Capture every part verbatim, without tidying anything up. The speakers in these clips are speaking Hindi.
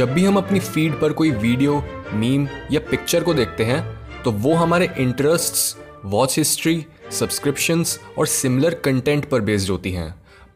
जब भी हम अपनी फीड पर कोई वीडियो, मीम या पिक्चर को देखते हैं तो वो हमारे इंटरेस्ट्स, वॉच हिस्ट्री, सब्सक्रिप्शंस और सिमिलर कंटेंट पर बेस्ड होती हैं।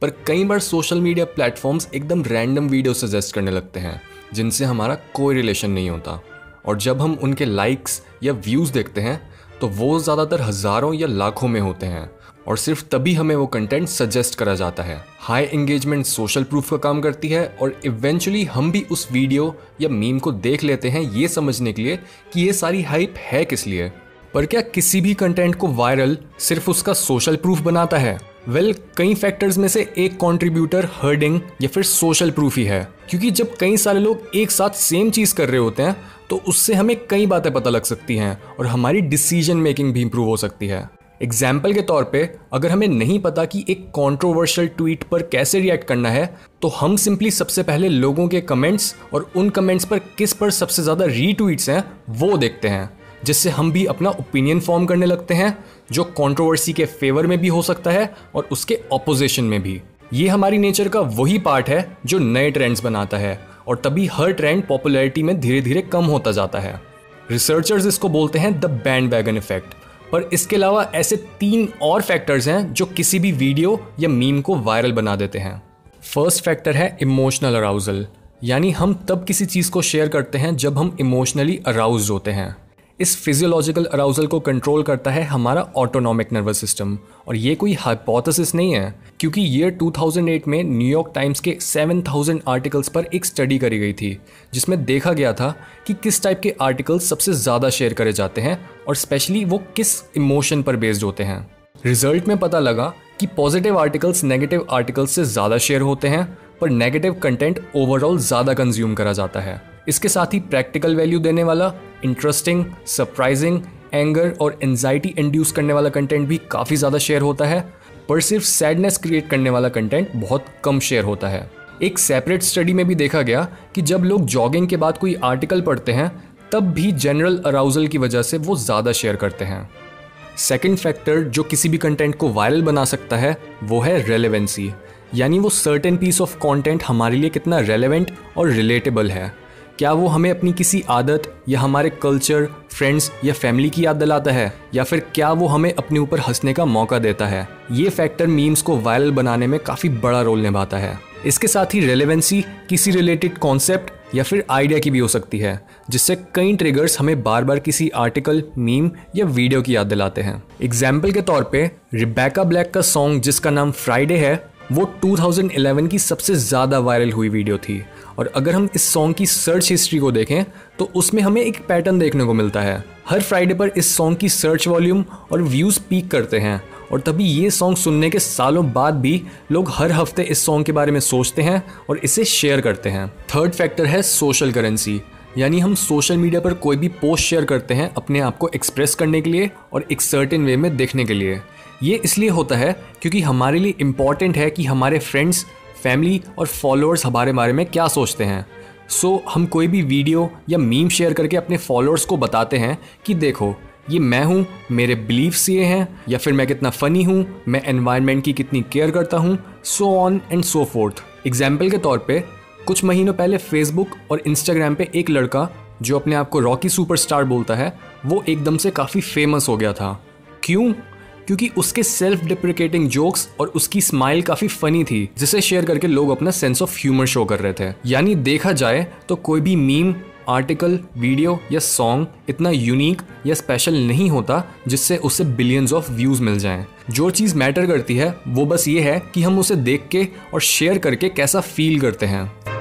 पर कई बार सोशल मीडिया प्लेटफॉर्म्स एकदम रैंडम वीडियो सजेस्ट करने लगते हैं जिनसे हमारा कोई रिलेशन नहीं होता, और जब हम उनके लाइक्स या व्यूज़ देखते हैं तो वो ज़्यादातर हज़ारों या लाखों में होते हैं और सिर्फ तभी हमें वो कंटेंट सजेस्ट करा जाता है। हाई एंगेजमेंट सोशल प्रूफ का काम करती है और इवेंचुअली हम भी उस वीडियो या मीम को देख लेते हैं ये समझने के लिए कि ये सारी हाइप है किस लिए। पर क्या किसी भी कंटेंट को वायरल सिर्फ उसका सोशल प्रूफ बनाता है? वेल well, कई फैक्टर्स में से एक कंट्रीब्यूटर हर्डिंग या फिर सोशल प्रूफ ही है, क्योंकि जब कई सारे लोग एक साथ सेम चीज़ कर रहे होते हैं तो उससे हमें कई बातें पता लग सकती हैं और हमारी डिसीजन मेकिंग भी इम्प्रूव हो सकती है। एग्जाम्पल के तौर पे, अगर हमें नहीं पता कि एक कंट्रोवर्शियल ट्वीट पर कैसे रिएक्ट करना है तो हम सिंपली सबसे पहले लोगों के कमेंट्स और उन कमेंट्स पर किस पर सबसे ज़्यादा रीट्वीट्स हैं वो देखते हैं, जिससे हम भी अपना ओपिनियन फॉर्म करने लगते हैं जो कंट्रोवर्सी के फेवर में भी हो सकता है और उसके ऑपोजिशन में भी। ये हमारी नेचर का वही पार्ट है जो नए ट्रेंड्स बनाता है और तभी हर ट्रेंड पॉपुलैरिटी में धीरे धीरे कम होता जाता है। रिसर्चर्स इसको बोलते हैं द बैंड वैगन इफेक्ट। पर इसके अलावा ऐसे तीन और फैक्टर्स हैं जो किसी भी वीडियो या मीम को वायरल बना देते हैं। फर्स्ट फैक्टर है इमोशनल अराउजल, यानी हम तब किसी चीज़ को शेयर करते हैं जब हम इमोशनली अराउज होते हैं। इस फिजियोलॉजिकल अराउजल को कंट्रोल करता है हमारा ऑटोनॉमिक नर्वस सिस्टम, और ये कोई हाइपोथेसिस नहीं है क्योंकि ईयर दो हज़ार आठ में न्यूयॉर्क टाइम्स के सात हज़ार आर्टिकल्स पर एक स्टडी करी गई थी जिसमें देखा गया था कि किस टाइप के आर्टिकल्स सबसे ज़्यादा शेयर करे जाते हैं और स्पेशली वो किस इमोशन पर बेस्ड होते हैं। रिजल्ट में पता लगा कि पॉजिटिव आर्टिकल्स नेगेटिव आर्टिकल्स से ज़्यादा शेयर होते हैं, पर नेगेटिव कंटेंट ओवरऑल ज़्यादा कंज्यूम करा जाता है। इसके साथ ही प्रैक्टिकल वैल्यू देने वाला, इंटरेस्टिंग, सरप्राइजिंग, एंगर और एंजाइटी इंड्यूस करने वाला कंटेंट भी काफ़ी ज़्यादा शेयर होता है, पर सिर्फ सैडनेस क्रिएट करने वाला कंटेंट बहुत कम शेयर होता है। एक सेपरेट स्टडी में भी देखा गया कि जब लोग जॉगिंग के बाद कोई आर्टिकल पढ़ते हैं तब भी जनरल अराउजल की वजह से वो ज़्यादा शेयर करते हैं। सेकेंड फैक्टर जो किसी भी कंटेंट को वायरल बना सकता है वो है रेलेवेंसी, यानी वो सर्टेन पीस ऑफ कॉन्टेंट हमारे लिए कितना रेलेवेंट और रिलेटेबल है। क्या वो हमें अपनी किसी आदत या हमारे कल्चर, फ्रेंड्स या फैमिली की याद दिलाता है, या फिर क्या वो हमें अपने ऊपर हंसने का मौका देता है? ये फैक्टर मीम्स को वायरल बनाने में काफ़ी बड़ा रोल निभाता है। इसके साथ ही रेलेवेंसी किसी रिलेटेड कॉन्सेप्ट या फिर आइडिया की भी हो सकती है, जिससे कई ट्रिगर्स हमें बार बार किसी आर्टिकल, मीम या वीडियो की याद दिलाते हैं। एग्जाम्पल के तौर पर, रिबेका ब्लैक का सॉन्ग जिसका नाम फ्राइडे है वो दो हज़ार ग्यारह की सबसे ज़्यादा वायरल हुई वीडियो थी, और अगर हम इस सॉन्ग की सर्च हिस्ट्री को देखें तो उसमें हमें एक पैटर्न देखने को मिलता है। हर फ्राइडे पर इस सॉन्ग की सर्च वॉल्यूम और व्यूज़ पीक करते हैं, और तभी ये सॉन्ग सुनने के सालों बाद भी लोग हर हफ्ते इस सॉन्ग के बारे में सोचते हैं और इसे शेयर करते हैं। थर्ड फैक्टर है सोशल करेंसी, यानी हम सोशल मीडिया पर कोई भी पोस्ट शेयर करते हैं अपने आप को एक्सप्रेस करने के लिए और एक सर्टेन वे में देखने के लिए। ये इसलिए होता है क्योंकि हमारे लिए इम्पॉर्टेंट है कि हमारे फ्रेंड्स, फैमिली और फॉलोअर्स हमारे बारे में क्या सोचते हैं। सो so, हम कोई भी वीडियो या मीम शेयर करके अपने फॉलोअर्स को बताते हैं कि देखो, ये मैं हूँ, मेरे बिलीव्स ये हैं, या फिर मैं कितना फ़नी हूँ, मैं एनवायरनमेंट की कितनी केयर करता हूँ, so on and so forth. Example के तौर पर, कुछ महीनों पहले फेसबुक और इंस्टाग्राम पे एक लड़का जो अपने आप को रॉकी सुपरस्टार बोलता है वो एकदम से काफ़ी फेमस हो गया था। क्यों? क्योंकि उसके सेल्फ डिप्रिकेटिंग जोक्स और उसकी स्माइल काफ़ी फ़नी थी, जिसे शेयर करके लोग अपना सेंस ऑफ ह्यूमर शो कर रहे थे। यानी देखा जाए तो कोई भी मीम, आर्टिकल, वीडियो या सॉन्ग इतना यूनिक या स्पेशल नहीं होता जिससे उसे बिलियंस ऑफ व्यूज़ मिल जाएं। जो चीज़ मैटर करती है वो बस ये है कि हम उसे देख के और शेयर करके कैसा फील करते हैं।